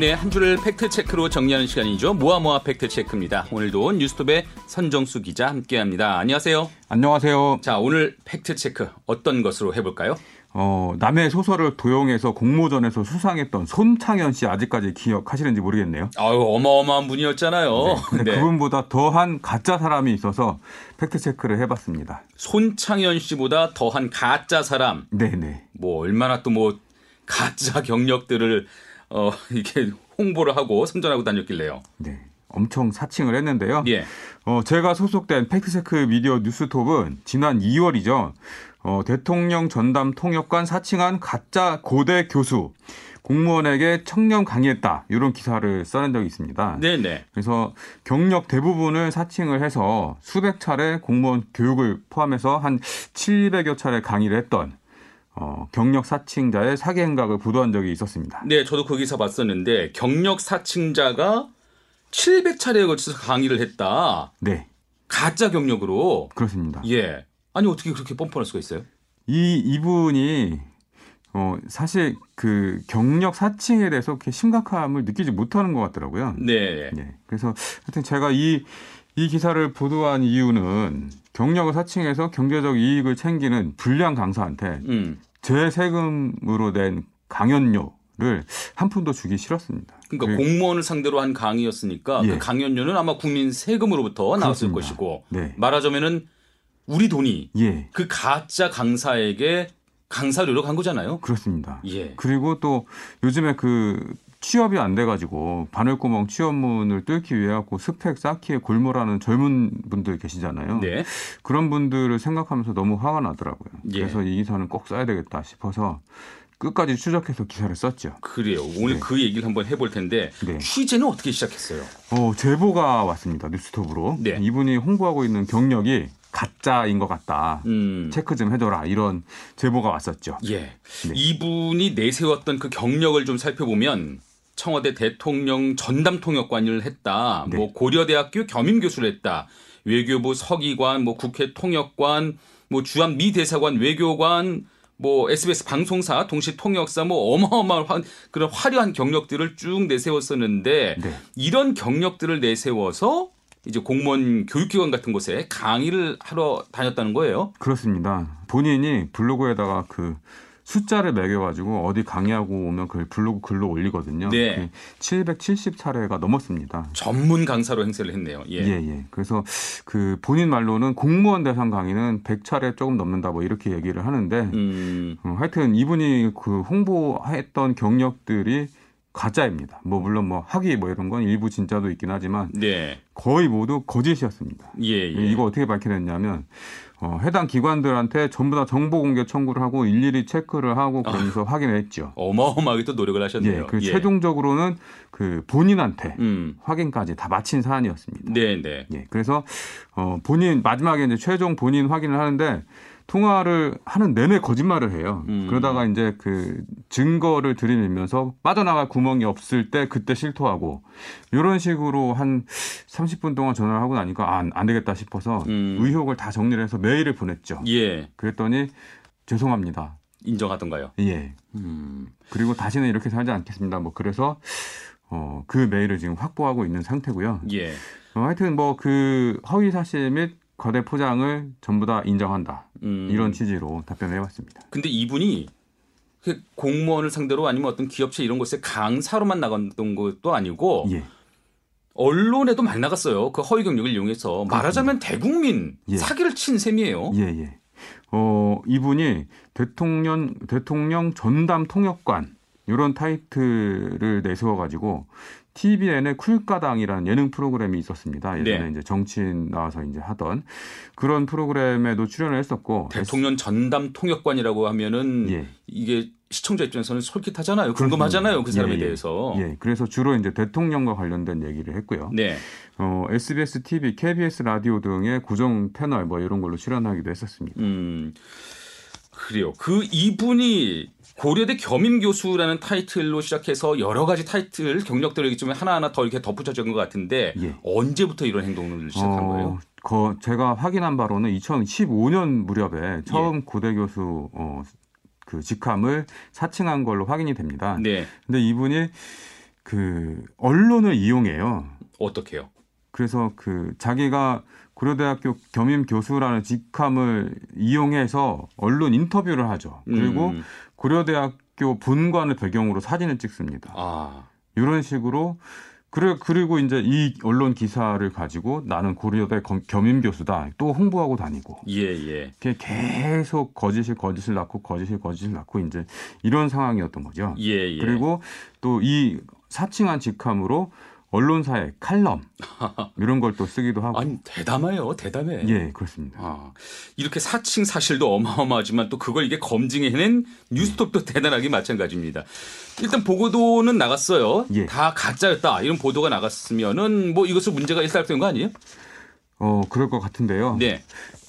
네, 한 주를 팩트체크로 정리하는 시간이죠. 모아모아 팩트체크입니다. 오늘도 뉴스톱의 선정수 기자 함께합니다. 안녕하세요. 안녕하세요. 자, 오늘 팩트체크 어떤 것으로 해볼까요? 남의 소설을 도용해서 공모전에서 수상했던 손창현 씨 아직까지 기억하시는지 모르겠네요. 아유, 어마어마한 분이었잖아요. 네, 네. 그분보다 더한 가짜 사람이 있어서 팩트체크를 해봤습니다. 손창현 씨보다 더한 가짜 사람. 네네. 뭐 얼마나 또 뭐 가짜 경력들을 이렇게 홍보를 하고 선전하고 다녔길래요. 네. 엄청 사칭을 했는데요. 예. 제가 소속된 팩트체크 미디어 뉴스톱은 지난 2월이죠. 대통령 전담 통역관 사칭한 가짜 고대 교수 공무원에게 청렴 강의했다. 이런 기사를 써낸 적이 있습니다. 네네. 그래서 경력 대부분을 사칭을 해서 수백 차례 공무원 교육을 포함해서 한 700여 차례 강의를 했던 경력 사칭자의 사기 행각을 보도한 적이 있었습니다. 네, 저도 그 기사 봤었는데 경력 사칭자가 700차례에 걸쳐서 강의를 했다. 네. 가짜 경력으로. 그렇습니다. 예. 아니 어떻게 그렇게 뻔뻔할 수가 있어요? 이분이 사실 그 경력 사칭에 대해서 그렇게 심각함을 느끼지 못하는 것 같더라고요. 네. 네. 그래서 하여튼 제가 이 기사를 보도한 이유는 경력을 사칭해서 경제적 이익을 챙기는 불량 강사한테 제 세금으로 낸 강연료를 한 푼도 주기 싫었습니다. 그러니까 공무원을 상대로 한 강의였으니까 예. 그 강연료는 아마 국민 세금으로부터 나왔을 것이고 네. 말하자면은 우리 돈이 예. 그 가짜 강사에게 강사료로 간 거잖아요. 그렇습니다. 예. 그리고 또 요즘에 그 취업이 안 돼가지고 바늘구멍 취업문을 뚫기 위해 갖고 스펙 쌓기에 골몰하는 젊은 분들 계시잖아요. 네. 그런 분들을 생각하면서 너무 화가 나더라고요. 예. 그래서 이 기사는 꼭 써야 되겠다 싶어서 끝까지 추적해서 기사를 썼죠. 그래요. 오늘 네. 그 얘기를 한번 해볼 텐데 네. 취재는 어떻게 시작했어요? 제보가 왔습니다. 뉴스톱으로. 네. 이분이 홍보하고 있는 경력이 가짜인 것 같다. 체크 좀 해줘라. 이런 제보가 왔었죠. 예. 네. 이분이 내세웠던 그 경력을 좀 살펴보면 청와대 대통령 전담 통역관을 했다. 네. 뭐 고려대학교 겸임 교수를 했다. 외교부 서기관, 뭐 국회 통역관, 뭐 주한미 대사관 외교관, 뭐 SBS 방송사, 동시 통역사, 뭐 어마어마한 그런 화려한 경력들을 쭉 내세웠었는데 네. 이런 경력들을 내세워서 이제 공무원 교육기관 같은 곳에 강의를 하러 다녔다는 거예요. 그렇습니다. 본인이 블로그에다가 그 숫자를 매겨가지고 어디 강의하고 오면 그걸 블로그 글로 올리거든요. 네. 770차례가 넘었습니다. 전문 강사로 행세를 했네요. 예. 예, 예. 그래서 그 본인 말로는 공무원 대상 강의는 100차례 조금 넘는다 뭐 이렇게 얘기를 하는데 하여튼 이분이 그 홍보했던 경력들이 가짜입니다. 뭐 물론 뭐 학위 뭐 이런 건 일부 진짜도 있긴 하지만 네. 거의 모두 거짓이었습니다. 예, 예. 이거 어떻게 밝혀냈냐면 해당 기관들한테 전부 다 정보 공개 청구를 하고 일일이 체크를 하고 그러면서 확인했죠. 어마어마하게 또 노력을 하셨네요. 예, 예. 최종적으로는 그 본인한테 확인까지 다 마친 사안이었습니다. 네, 네. 예, 그래서 본인 마지막에 이제 최종 본인 확인을 하는데. 통화를 하는 내내 거짓말을 해요. 그러다가 이제 그 증거를 들이밀면서 빠져나갈 구멍이 없을 때 그때 실토하고 이런 식으로 한 30분 동안 전화를 하고 나니까 안 되겠다 싶어서 의혹을 다 정리를 해서 메일을 보냈죠. 예. 그랬더니 죄송합니다. 인정하던가요? 예. 그리고 다시는 이렇게 살지 않겠습니다. 뭐 그래서 그 메일을 지금 확보하고 있는 상태고요. 예. 하여튼 뭐 그 허위 사실 및 거대 포장을 전부 다 인정한다. 이런 취지로 답변을 해봤습니다. 근데 이분이 공무원을 상대로 아니면 어떤 기업체 이런 곳에 강사로만 나갔던 것도 아니고 예. 언론에도 많이 나갔어요. 그 허위 경력을 이용해서. 말하자면 대국민 예. 사기를 친 셈이에요. 예예. 예. 이분이 대통령 전담 통역관 이런 타이틀을 내세워가지고 TVN의 쿨가당이라는 예능 프로그램이 있었습니다. 예전에 네. 이제 정치인 나와서 이제 하던 그런 프로그램에도 출연을 했었고 대통령 전담 통역관이라고 하면은 예. 이게 시청자 입장에서는 솔깃하잖아요. 궁금하잖아요. 그 사람에 예, 예. 대해서. 예. 그래서 주로 이제 대통령과 관련된 얘기를 했고요. 네. SBS TV, KBS 라디오 등의 고정 패널 뭐 이런 걸로 출연하기도 했었습니다. 그래요. 그 이분이 고려대 겸임 교수라는 타이틀로 시작해서 여러 가지 타이틀 경력들을 좀 하나하나 더 이렇게 덧붙여진 것 같은데 예. 언제부터 이런 행동을 시작한 거예요? 제가 확인한 바로는 2015년 무렵에 처음 예. 고대 교수 그 직함을 사칭한 걸로 확인이 됩니다. 그런데 네. 이분이 그 언론을 이용해요. 어떻게요? 그래서 그 자기가 고려대학교 겸임 교수라는 직함을 이용해서 언론 인터뷰를 하죠. 그리고 고려대학교 본관을 배경으로 사진을 찍습니다. 아. 이런 식으로 그리고 이제 이 언론 기사를 가지고 나는 고려대 겸임 교수다. 또 홍보하고 다니고. 예예. 계속 거짓을 낳고 거짓을 낳고 이제 이런 상황이었던 거죠. 예예. 그리고 또 이 사칭한 직함으로 언론사의 칼럼 이런 걸 또 쓰기도 하고. 아니 대담해. 예, 그렇습니다. 아, 이렇게 사칭 사실도 어마어마하지만 또 그걸 이게 검증해낸 뉴스톱도 대단하기 마찬가지입니다. 일단 보고도는 나갔어요. 예. 다 가짜였다 이런 보도가 나갔으면은 뭐 이것은 문제가 일살된 거 아니에요? 그럴 것 같은데요. 네.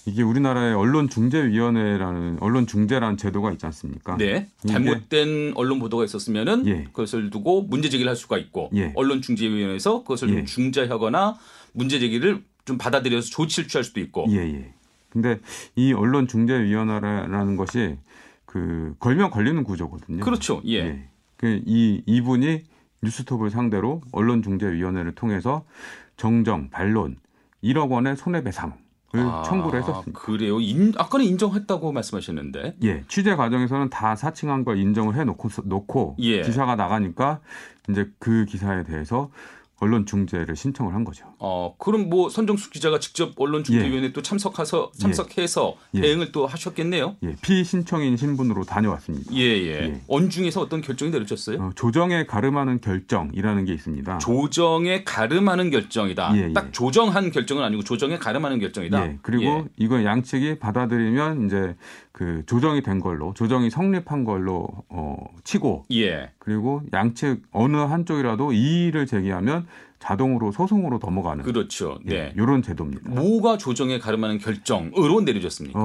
이게 우리나라의 언론중재위원회라는 언론중재라는 제도가 있지 않습니까? 네. 잘못된 언론 보도가 있었으면은 예. 그것을 두고 문제 제기를 할 수가 있고 예. 언론중재위원회에서 그것을 좀 중재하거나 문제 제기를 좀 받아들여서 조치를 취할 수도 있고. 예예. 그런데 이 언론중재위원회라는 것이 그 걸면 걸리는 구조거든요. 그렇죠. 예. 예. 그 이분이 뉴스톱을 상대로 언론중재위원회를 통해서 정정 반론 1억 원의 손해배상. 청구를 했었습니다. 그래요? 아까는 인정했다고 말씀하셨는데. 예, 취재 과정에서는 다 사칭한 걸 인정을 해놓고 예. 기사가 나가니까 이제 그 기사에 대해서 언론중재를 신청을 한 거죠. 그럼 뭐 선정수 기자가 직접 언론중재위원회에 예. 또 참석해서 예. 대응을 또 하셨겠네요. 예, 피신청인 신분으로 다녀왔습니다. 예. 언중에서 어떤 결정이 내려졌어요? 조정에 가름하는 결정이라는 게 있습니다. 조정에 가름하는 결정이다. 예. 딱 조정한 결정은 아니고 조정에 가름하는 결정이다. 예. 그리고 이건 양측이 받아들이면 이제 그 조정이 된 걸로 조정이 성립한 걸로 치고 예. 그리고 양측 어느 한쪽이라도 이의를 제기하면 자동으로 소송으로 넘어가는. 그렇죠. 네. 이런 제도입니다. 뭐가 조정에 가름하는 결정으로 내려졌습니까?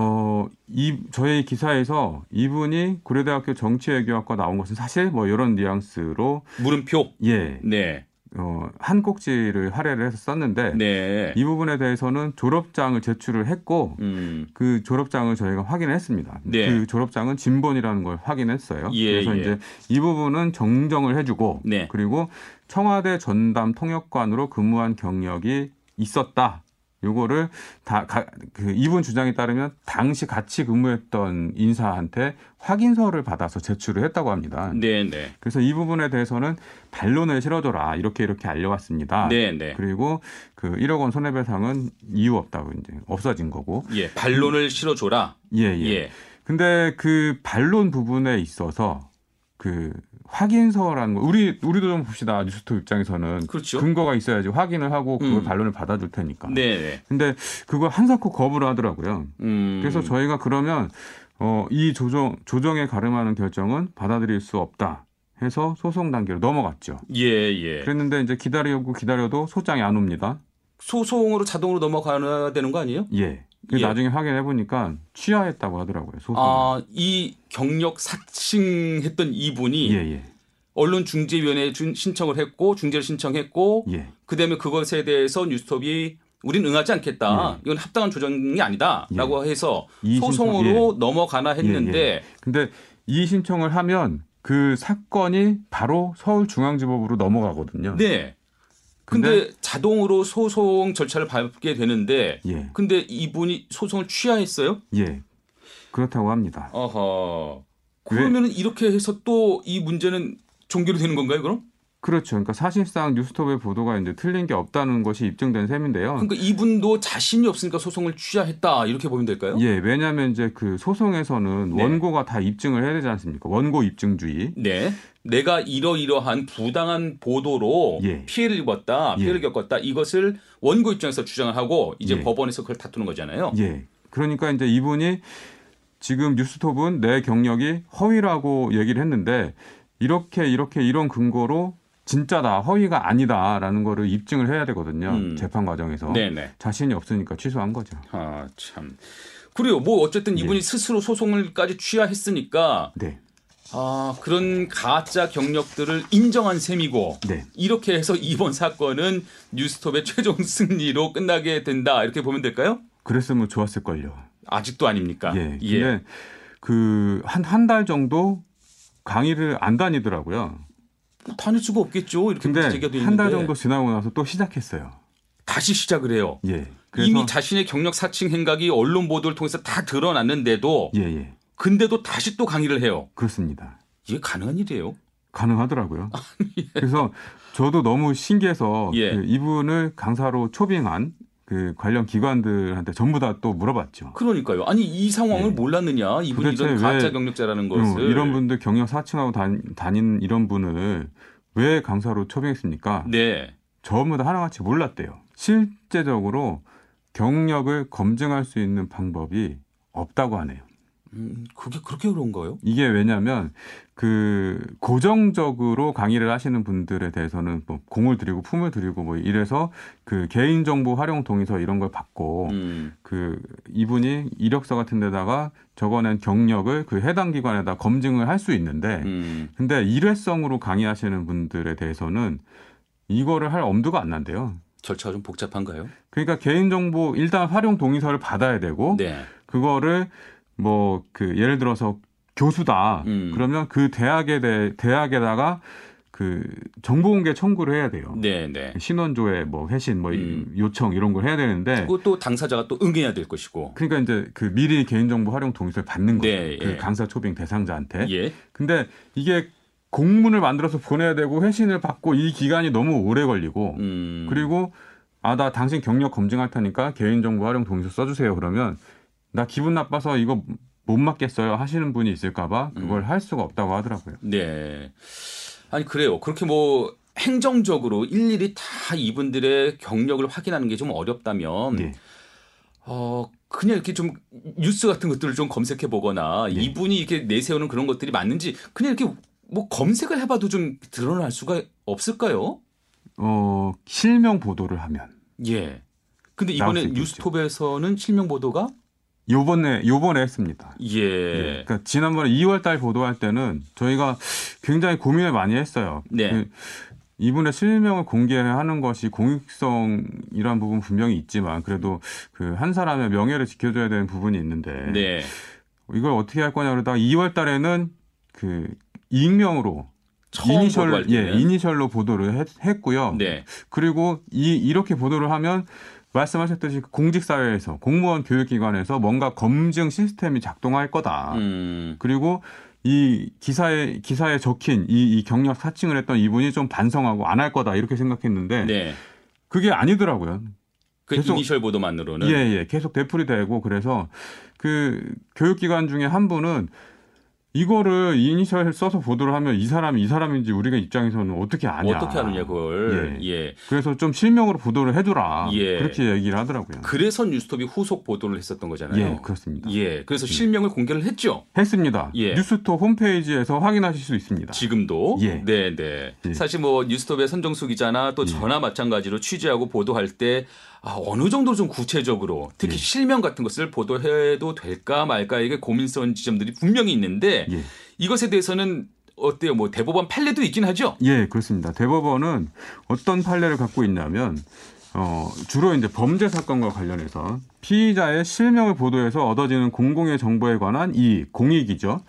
저희 기사에서 이분이 고려대학교 정치외교학과 나온 것은 사실 뭐 이런 뉘앙스로 물음표. 예. 네. 한 꼭지를 할애를 해서 썼는데 네. 이 부분에 대해서는 졸업장을 제출을 했고 그 졸업장을 저희가 확인했습니다. 네. 그 졸업장은 진본이라는 걸 확인했어요. 그래서 이제 이 부분은 정정을 해주고 네. 그리고 청와대 전담 통역관으로 근무한 경력이 있었다. 요거를 이분 주장에 따르면 당시 같이 근무했던 인사한테 확인서를 받아서 제출을 했다고 합니다. 네네. 그래서 이 부분에 대해서는 반론을 실어줘라 이렇게 알려왔습니다. 네네. 그리고 그 1억 원 손해배상은 이유 없다고 이제 없어진 거고. 예. 반론을 실어줘라. 예. 근데 그 반론 부분에 있어서 그 확인서라는 거 우리도 좀 봅시다. 뉴스톱 입장에서는 그렇죠. 근거가 있어야지 확인을 하고 그걸 반론을 받아줄 테니까. 네. 근데 그걸 한사코 거부를 하더라고요. 그래서 저희가 그러면 이 조정에 가름하는 결정은 받아들일 수 없다 해서 소송 단계로 넘어갔죠. 예. 그랬는데 이제 기다려도 소장이 안 옵니다. 소송으로 자동으로 넘어가야 되는 거 아니에요? 예. 나중에 확인해 보니까 취하했다고 하더라고요. 소송. 이 경력 사칭했던 이분이 언론중재위원회에 신청을 했고 중재를 신청했고 그다음에 그것에 대해서 뉴스톱이 우린 응하지 않겠다. 이건 합당한 조정이 아니다라고 해서 소송으로 넘어가나 했는데 근데 이 신청을 하면 그 사건이 바로 서울중앙지법으로 넘어가거든요. 네. 근데 자동으로 소송 절차를 밟게 되는데 근데 이분이 소송을 취하했어요? 예. 그렇다고 합니다. 어허. 그러면은 이렇게 해서 또 이 문제는 종결이 되는 건가요, 그럼? 그렇죠. 그러니까 사실상 뉴스톱의 보도가 이제 틀린 게 없다는 것이 입증된 셈인데요. 그러니까 이분도 자신이 없으니까 소송을 취하했다 이렇게 보면 될까요? 예. 왜냐하면 이제 그 소송에서는 원고가 다 입증을 해야 되지 않습니까? 원고 입증주의. 네. 내가 이러이러한 부당한 보도로 피해를 입었다, 피해를 겪었다 이것을 원고 입장에서 주장을 하고 이제 법원에서 그걸 다투는 거잖아요. 예. 그러니까 이제 이분이 지금 뉴스톱은 내 경력이 허위라고 얘기를 했는데 이렇게 이런 근거로 진짜다, 허위가 아니다라는 거를 입증을 해야 되거든요. 재판 과정에서. 네네. 자신이 없으니까 취소한 거죠. 아, 참. 그래요. 뭐 어쨌든 이분이 스스로 소송을까지 취하했으니까 그런 가짜 경력들을 인정한 셈이고 이렇게 해서 이번 사건은 뉴스톱의 최종 승리로 끝나게 된다. 이렇게 보면 될까요? 그랬으면 좋았을걸요. 아직도 아닙니까? 예. 근데 그 한 달 정도 강의를 안 다니더라고요. 다닐 수가 없겠죠. 이렇게 얘기가 한 달 정도 지나고 나서 또 시작했어요. 다시 시작을 해요. 예. 그래서 이미 자신의 경력 사칭 행각이 언론 보도를 통해서 다 드러났는데도 예. 근데도 다시 또 강의를 해요. 그렇습니다. 이게 가능한 일이에요? 가능하더라고요. 예. 그래서 저도 너무 신기해서 그 이분을 강사로 초빙한 그 관련 기관들한테 전부 다 또 물어봤죠. 그러니까요. 아니 이 상황을 몰랐느냐. 이분이 이런 가짜 경력자라는 것을. 이런 분들 경력 사칭하고 다닌 이런 분을 왜 강사로 초빙했습니까? 네. 전부 다 하나같이 몰랐대요. 실제적으로 경력을 검증할 수 있는 방법이 없다고 하네요. 그게 그렇게 그런가요? 이게 왜냐하면 그 고정적으로 강의를 하시는 분들에 대해서는 뭐 공을 들이고 품을 들이고 뭐 이래서 그 개인정보 활용 동의서 이런 걸 받고 그 이분이 이력서 같은 데다가 적어낸 경력을 그 해당 기관에다 검증을 할 수 있는데 근데 일회성으로 강의하시는 분들에 대해서는 이거를 할 엄두가 안 난대요. 절차가 좀 복잡한가요? 그러니까 개인정보 일단 활용 동의서를 받아야 되고 그거를 뭐 그 예를 들어서 교수다 그러면 그 대학에다가 그 정보공개 청구를 해야 돼요. 네네. 신원조회 뭐 회신 뭐 요청 이런 걸 해야 되는데 그것도 당사자가 또 응해야 될 것이고. 그러니까 이제 그 미리 개인정보 활용 동의서를 받는 거예요. 그 강사 초빙 대상자한테. 근데 이게 공문을 만들어서 보내야 되고 회신을 받고 이 기간이 너무 오래 걸리고 그리고 아, 나 당신 경력 검증할 테니까 개인정보 활용 동의서 써주세요. 그러면 나 기분 나빠서 이거 못 맞겠어요 하시는 분이 있을까 봐 그걸 할 수가 없다고 하더라고요. 네. 아니 그래요. 그렇게 뭐 행정적으로 일일이 다 이분들의 경력을 확인하는 게 좀 어렵다면 그냥 이렇게 좀 뉴스 같은 것들을 좀 검색해 보거나 이분이 이렇게 내세우는 그런 것들이 맞는지 그냥 이렇게 뭐 검색을 해봐도 좀 드러날 수가 없을까요? 실명 보도를 하면. 예. 근데 이번에 뉴스톱에서는 실명 보도가 요번에 했습니다. 그러니까 지난번에 2월달 보도할 때는 저희가 굉장히 고민을 많이 했어요. 그 이분의 실명을 공개하는 것이 공익성이란 부분 분명히 있지만 그래도 그 한 사람의 명예를 지켜줘야 되는 부분이 있는데 이걸 어떻게 할 거냐 그러다가 2월달에는 그 익명으로 이니셜로 보도를 했고요. 그리고 이렇게 보도를 하면. 말씀하셨듯이 공직사회에서 공무원 교육기관에서 뭔가 검증 시스템이 작동할 거다. 그리고 이 기사에 적힌 이 경력 사칭을 했던 이분이 좀 반성하고 안 할 거다 이렇게 생각했는데 그게 아니더라고요. 그 계속, 이니셜 보도만으로는 계속 되풀이되고 그래서 그 교육기관 중에 한 분은 이거를 이니셜 써서 보도를 하면 이 사람이 이 사람인지 우리가 입장에서는 어떻게 아냐. 어떻게 아느냐 그걸. 그래서 좀 실명으로 보도를 해줘라. 그렇게 얘기를 하더라고요. 그래서 뉴스톱이 후속 보도를 했었던 거잖아요. 그렇습니다. 그래서 실명을 공개를 했죠. 했습니다. 뉴스톱 홈페이지에서 확인하실 수 있습니다. 지금도. 사실 뭐 뉴스톱의 선정수 기자나 또 저나 마찬가지로 취재하고 보도할 때 어느 정도 좀 구체적으로 특히 실명 같은 것을 보도해도 될까 말까 이게 고민스러운 지점들이 분명히 있는데 이것에 대해서는 어때요? 뭐 대법원 판례도 있긴 하죠? 그렇습니다. 대법원은 어떤 판례를 갖고 있냐면 주로 이제 범죄 사건과 관련해서 피의자의 실명을 보도해서 얻어지는 공공의 정보에 관한 이익, 공익이죠.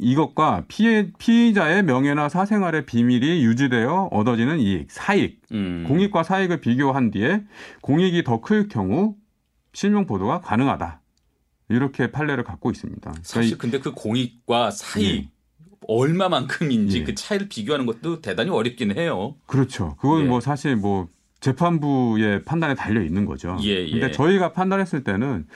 이것과 피의자의 명예나 사생활의 비밀이 유지되어 얻어지는 이익, 사익, 공익과 사익을 비교한 뒤에 공익이 더 클 경우 실명 보도가 가능하다. 이렇게 판례를 갖고 있습니다. 사실 근데 그 공익과 사익 얼마만큼인지 그 차이를 비교하는 것도 대단히 어렵긴 해요. 그렇죠. 그건 뭐 사실 뭐 재판부의 판단에 달려 있는 거죠. 근데 저희가 판단했을 때는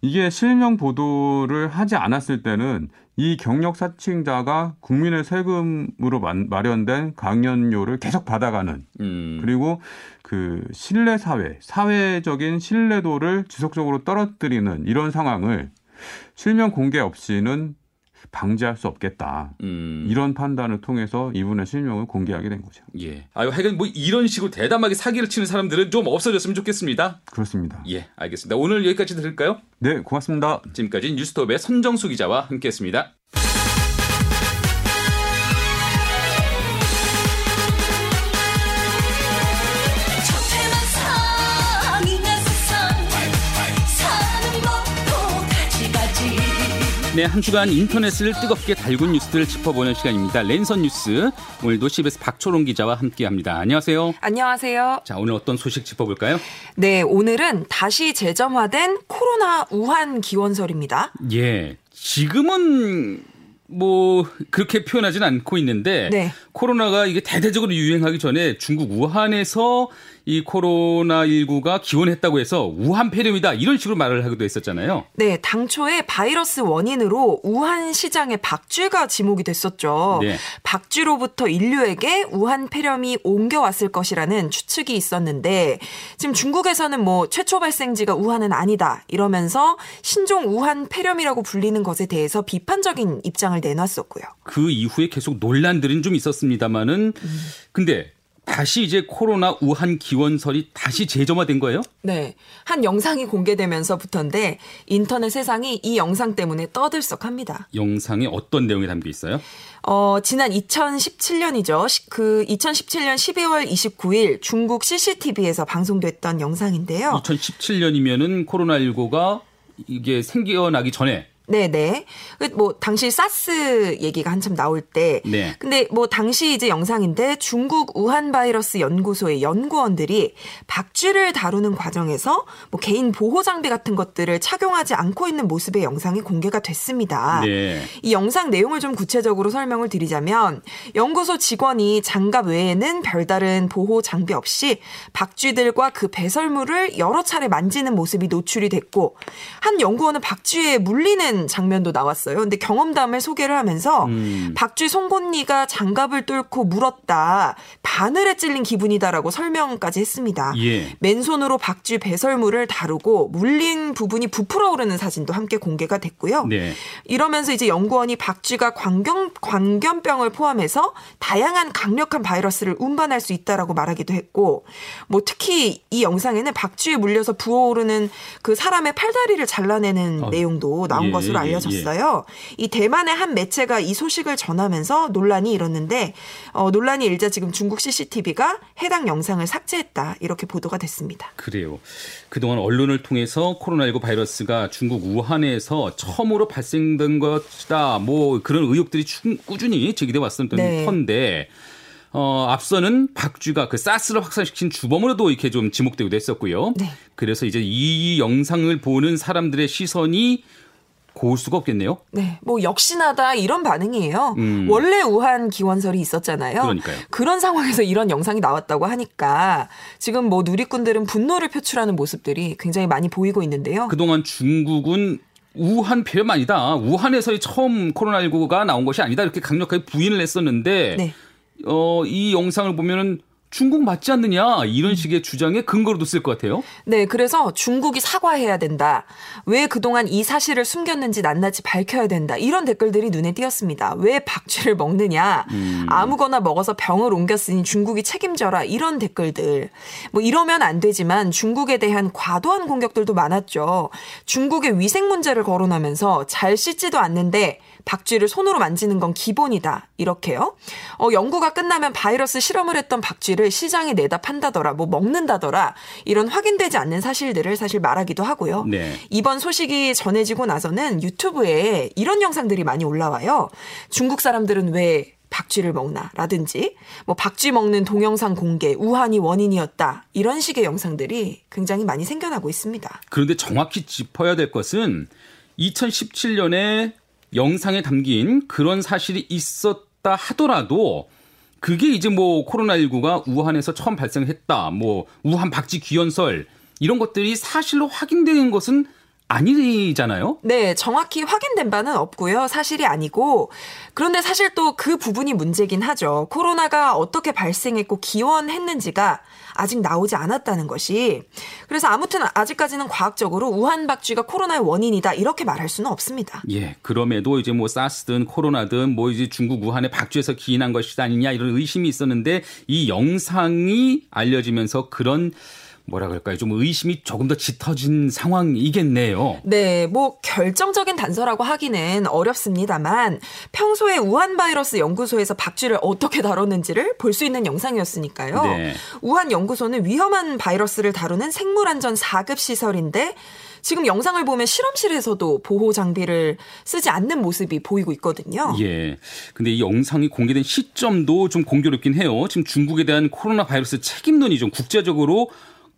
이게 실명 보도를 하지 않았을 때는 이 경력 사칭자가 국민의 세금으로 마련된 강연료를 계속 받아가는 그리고 그 사회적인 신뢰도를 지속적으로 떨어뜨리는 이런 상황을 실명 공개 없이는 방지할 수 없겠다. 이런 판단을 통해서 이분의 실명을 공개하게 된 거죠. 아유, 하여간 뭐 이런 식으로 대담하게 사기를 치는 사람들은 좀 없어졌으면 좋겠습니다. 그렇습니다. 알겠습니다. 오늘 여기까지 들을까요? 네, 고맙습니다. 지금까지 뉴스톱의 선정수 기자와 함께했습니다. 네, 한 주간 인터넷을 뜨겁게 달군 뉴스들 짚어보는 시간입니다. 랜선 뉴스, 오늘도 CBS 박초롱 기자와 함께합니다. 안녕하세요. 안녕하세요. 자, 오늘 어떤 소식 짚어볼까요? 네, 오늘은 다시 재점화된 코로나 우한 기원설입니다. 예, 지금은 뭐 그렇게 표현하진 않고 있는데 네. 코로나가 이게 대대적으로 유행하기 전에 중국 우한에서 이 코로나19가 기원했다고 해서 우한 폐렴이다 이런 식으로 말을 하기도 했었잖아요. 네, 당초에 바이러스 원인으로 우한 시장의 박쥐가 지목이 됐었죠. 네. 박쥐로부터 인류에게 우한 폐렴이 옮겨왔을 것이라는 추측이 있었는데 지금 중국에서는 뭐 최초 발생지가 우한은 아니다 이러면서 신종 우한 폐렴이라고 불리는 것에 대해서 비판적인 입장을 내놨었고요. 그 이후에 계속 논란들은 좀 있었습니다만은 근데 다시 이제 코로나 우한 기원설이 다시 재점화된 거예요? 네. 한 영상이 공개되면서부터인데 인터넷 세상이 이 영상 때문에 떠들썩합니다. 영상에 어떤 내용이 담겨 있어요? 지난 2017년이죠. 그 2017년 12월 29일 중국 CCTV에서 방송됐던 영상인데요. 2017년이면은 코로나19가 이게 생겨나기 전에 네네. 뭐, 당시 사스 얘기가 한참 나올 때. 네. 근데 뭐, 당시 이제 영상인데 중국 우한 바이러스 연구소의 연구원들이 박쥐를 다루는 과정에서 뭐 개인 보호 장비 같은 것들을 착용하지 않고 있는 모습의 영상이 공개가 됐습니다. 네. 이 영상 내용을 좀 구체적으로 설명을 드리자면 연구소 직원이 장갑 외에는 별다른 보호 장비 없이 박쥐들과 그 배설물을 여러 차례 만지는 모습이 노출이 됐고 한 연구원은 박쥐에 물리는 장면도 나왔어요. 근데 경험담을 소개를 하면서 박쥐 송곳니가 장갑을 뚫고 물었다. 바늘에 찔린 기분이다라고 설명까지 했습니다. 예. 맨손으로 박쥐 배설물을 다루고 물린 부분이 부풀어오르는 사진도 함께 공개가 됐고요. 네. 이러면서 이제 연구원이 박쥐가 광견병을 포함해서 다양한 강력한 바이러스를 운반할 수 있다라고 말하기도 했고 뭐 특히 이 영상에는 박쥐에 물려서 부어오르는 그 사람의 팔다리를 잘라내는 내용도 나온 것입니다. 것으로 알려졌어요. 예. 이 대만의 한 매체가 이 소식을 전하면서 논란이 일었는데 논란이 일자 지금 중국 CCTV가 해당 영상을 삭제했다 이렇게 보도가 됐습니다. 그래요. 그동안 언론을 통해서 코로나19 바이러스가 중국 우한에서 처음으로 발생된 것이다. 뭐 그런 의혹들이 꾸준히 제기돼 왔던 네. 건데 앞서는 박쥐가 그 사스를 확산시킨 주범으로도 이렇게 좀 지목되기도 했었고요. 네. 그래서 이제 이 영상을 보는 사람들의 시선이 고울 수가 없겠네요. 네, 뭐 역시나다 이런 반응이에요. 원래 우한 기원설이 있었잖아요. 그러니까요. 그런 상황에서 이런 영상이 나왔다고 하니까 지금 뭐 누리꾼들은 분노를 표출하는 모습들이 굉장히 많이 보이고 있는데요. 그동안 중국은 우한 폐렴 아니다. 우한에서의 처음 코로나19가 나온 것이 아니다. 이렇게 강력하게 부인을 했었는데 네. 이 영상을 보면은 중국 맞지 않느냐 이런 식의 주장에 근거로도 쓸 것 같아요. 네. 그래서 중국이 사과해야 된다. 왜 그동안 이 사실을 숨겼는지 낱낱이 밝혀야 된다. 이런 댓글들이 눈에 띄었습니다. 왜 박쥐를 먹느냐. 아무거나 먹어서 병을 옮겼으니 중국이 책임져라. 이런 댓글들. 뭐 이러면 안 되지만 중국에 대한 과도한 공격들도 많았죠. 중국의 위생 문제를 거론하면서 잘 씻지도 않는데 박쥐를 손으로 만지는 건 기본이다. 이렇게요. 연구가 끝나면 바이러스 실험을 했던 박쥐를 시장에 내다 판다더라, 뭐 먹는다더라 이런 확인되지 않는 사실들을 사실 말하기도 하고요. 네. 이번 소식이 전해지고 나서는 유튜브에 이런 영상들이 많이 올라와요. 중국 사람들은 왜 박쥐를 먹나라든지 뭐 박쥐 먹는 동영상 공개 우한이 원인이었다. 이런 식의 영상들이 굉장히 많이 생겨나고 있습니다. 그런데 정확히 짚어야 될 것은 2017년에 영상에 담긴 그런 사실이 있었다 하더라도 그게 이제 뭐 코로나19가 우한에서 처음 발생했다. 뭐 우한 박쥐 기원설 이런 것들이 사실로 확인되는 것은 아니잖아요. 네. 정확히 확인된 바는 없고요. 사실이 아니고. 그런데 사실 또 그 부분이 문제긴 하죠. 코로나가 어떻게 발생했고 기원했는지가 아직 나오지 않았다는 것이. 그래서 아무튼 아직까지는 과학적으로 우한 박쥐가 코로나의 원인이다. 이렇게 말할 수는 없습니다. 예. 그럼에도 이제 뭐 사스든 코로나든 뭐 이제 중국 우한의 박쥐에서 기인한 것이 아니냐 이런 의심이 있었는데 이 영상이 알려지면서 그런 뭐라 그럴까요? 좀 의심이 조금 더 짙어진 상황이겠네요. 네, 뭐 결정적인 단서라고 하기는 어렵습니다만 평소에 우한 바이러스 연구소에서 박쥐를 어떻게 다뤘는지를 볼 수 있는 영상이었으니까요. 네. 우한 연구소는 위험한 바이러스를 다루는 생물안전 4급 시설인데 지금 영상을 보면 실험실에서도 보호 장비를 쓰지 않는 모습이 보이고 있거든요. 예. 근데 이 영상이 공개된 시점도 좀 공교롭긴 해요. 지금 중국에 대한 코로나 바이러스 책임론이 좀 국제적으로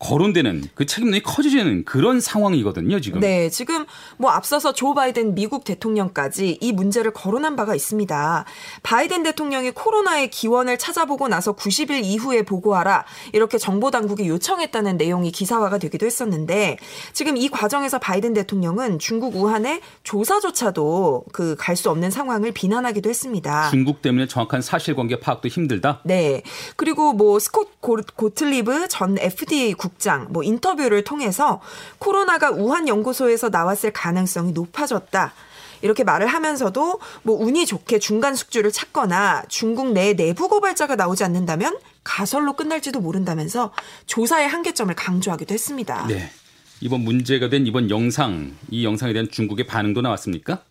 거론되는 그 책임론이 커지는 그런 상황이거든요, 지금. 네, 지금 뭐 앞서서 조 바이든 미국 대통령까지 이 문제를 거론한 바가 있습니다. 바이든 대통령이 코로나의 기원을 찾아보고 나서 90일 이후에 보고하라 이렇게 정보당국이 요청했다는 내용이 기사화가 되기도 했었는데 지금 이 과정에서 바이든 대통령은 중국 우한의 조사조차도 갈 수 없는 상황을 비난하기도 했습니다. 중국 때문에 정확한 사실관계 파악도 힘들다? 네, 그리고 뭐 스콧 고틀리브 전 FDA 국장 인터뷰를 통해서 코로나가 우한 연구소에서 나왔을 가능성이 높아졌다. 이렇게 말을 하면서도 운이 좋게 중간 숙주를 찾거나 중국 내 내부 고발자가 나오지 않는다면 가설로 끝날지도 모른다면서 조사의 한계점을 강조하기도 했습니다. 네. 이번 문제가 된 이번 영상, 이 영상에 대한 중국의 반응도 나왔습니까?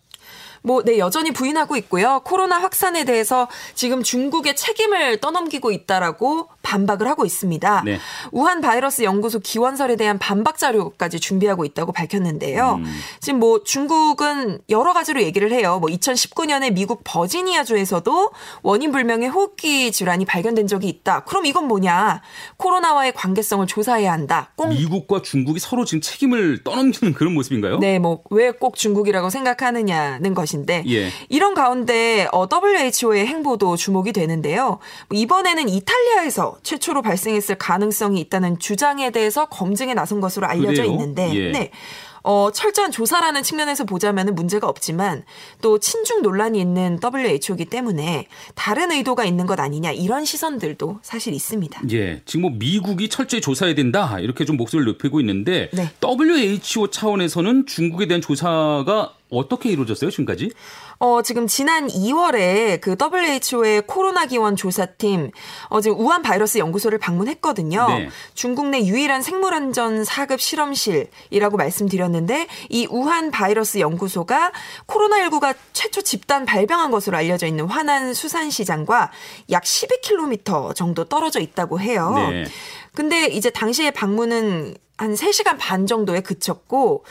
네, 여전히 부인하고 있고요. 코로나 확산에 대해서 지금 중국의 책임을 떠넘기고 있다라고 반박을 하고 있습니다. 네. 우한 바이러스 연구소 기원설에 대한 반박 자료까지 준비하고 있다고 밝혔는데요. 지금 중국은 여러 가지로 얘기를 해요. 2019년에 미국 버지니아주에서도 원인 불명의 호흡기 질환이 발견된 적이 있다. 그럼 이건 뭐냐? 코로나와의 관계성을 조사해야 한다. 미국과 중국이 서로 지금 책임을 떠넘기는 그런 모습인가요? 네, 왜 꼭 중국이라고 생각하느냐는 것. 인데 예. 이런 가운데 WHO의 행보도 주목이 되는데요. 이번에는 이탈리아에서 최초로 발생했을 가능성이 있다는 주장에 대해서 검증에 나선 것으로 알려져 그래요? 있는데 예. 네. 철저한 조사라는 측면에서 보자면 문제가 없지만 또 친중 논란이 있는 WHO이기 때문에 다른 의도가 있는 것 아니냐 이런 시선들도 사실 있습니다. 예, 지금 미국이 철저히 조사해야 된다 이렇게 좀 목소리를 높이고 있는데 네. WHO 차원에서는 중국에 대한 조사가 어떻게 이루어졌어요 지금까지? 지금 지난 2월에 WHO의 코로나 기원 조사팀 지금 우한 바이러스 연구소를 방문했거든요. 네. 중국 내 유일한 생물안전 4급 실험실이라고 말씀드렸는데 이 우한 바이러스 연구소가 코로나19가 최초 집단 발병한 것으로 알려져 있는 화난 수산시장과 약 12km 정도 떨어져 있다고 해요. 네. 근데 이제 당시에 방문은 한 3시간 반 정도에 그쳤고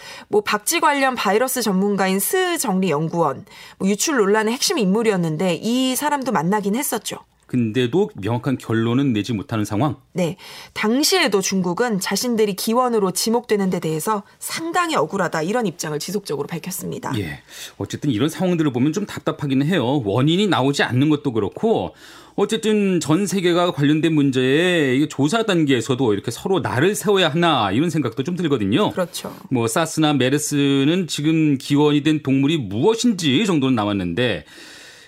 박쥐 관련 바이러스 전문가인 스 정리 연구원 유출 논란의 핵심 인물이었는데 이 사람도 만나긴 했었죠. 근데도 명확한 결론은 내지 못하는 상황? 네. 당시에도 중국은 자신들이 기원으로 지목되는 데 대해서 상당히 억울하다 이런 입장을 지속적으로 밝혔습니다. 예. 어쨌든 이런 상황들을 보면 좀 답답하긴 해요. 원인이 나오지 않는 것도 그렇고 어쨌든 전 세계가 관련된 문제에 조사 단계에서도 이렇게 서로 날을 세워야 하나 이런 생각도 좀 들거든요. 그렇죠. 사스나 메르스는 지금 기원이 된 동물이 무엇인지 정도는 나왔는데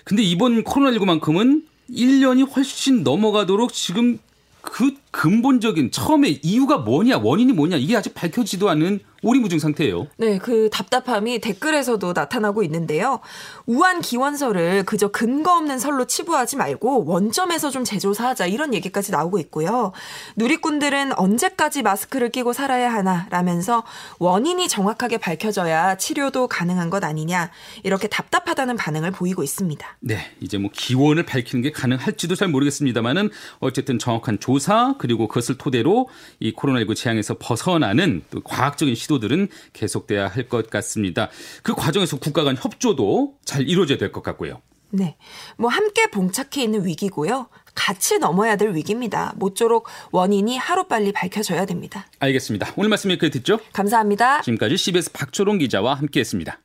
근데 이번 코로나19만큼은 1년이 훨씬 넘어가도록 지금 그 근본적인 처음에 이유가 뭐냐 원인이 뭐냐 이게 아직 밝혀지지도 않은 오리무중 상태예요. 네. 그 답답함이 댓글에서도 나타나고 있는데요. 우한 기원설을 그저 근거 없는 설로 치부하지 말고 원점에서 좀 재조사하자 이런 얘기까지 나오고 있고요. 누리꾼들은 언제까지 마스크를 끼고 살아야 하나 라면서 원인이 정확하게 밝혀져야 치료도 가능한 것 아니냐 이렇게 답답하다는 반응을 보이고 있습니다. 네. 이제 기원을 밝히는 게 가능할지도 잘 모르겠습니다만은 어쨌든 정확한 조사 그리고 그것을 토대로 이 코로나19 재앙에서 벗어나는 또 과학적인 시도들은 계속돼야 할 것 같습니다. 그 과정에서 국가 간 협조도 잘 이루어져야 될 것 같고요. 네, 함께 봉착해 있는 위기고요. 같이 넘어야 될 위기입니다. 모쪼록 원인이 하루빨리 밝혀져야 됩니다. 알겠습니다. 오늘 말씀 여기까지 듣죠? 감사합니다. 지금까지 CBS 박초롱 기자와 함께했습니다.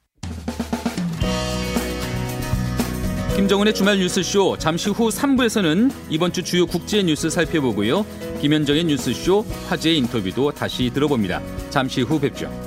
김정은의 주말 뉴스쇼 잠시 후 3부에서는 이번 주 주요 국제 뉴스 살펴보고요. 김현정의 뉴스쇼 화제의 인터뷰도 다시 들어봅니다. 잠시 후 뵙죠.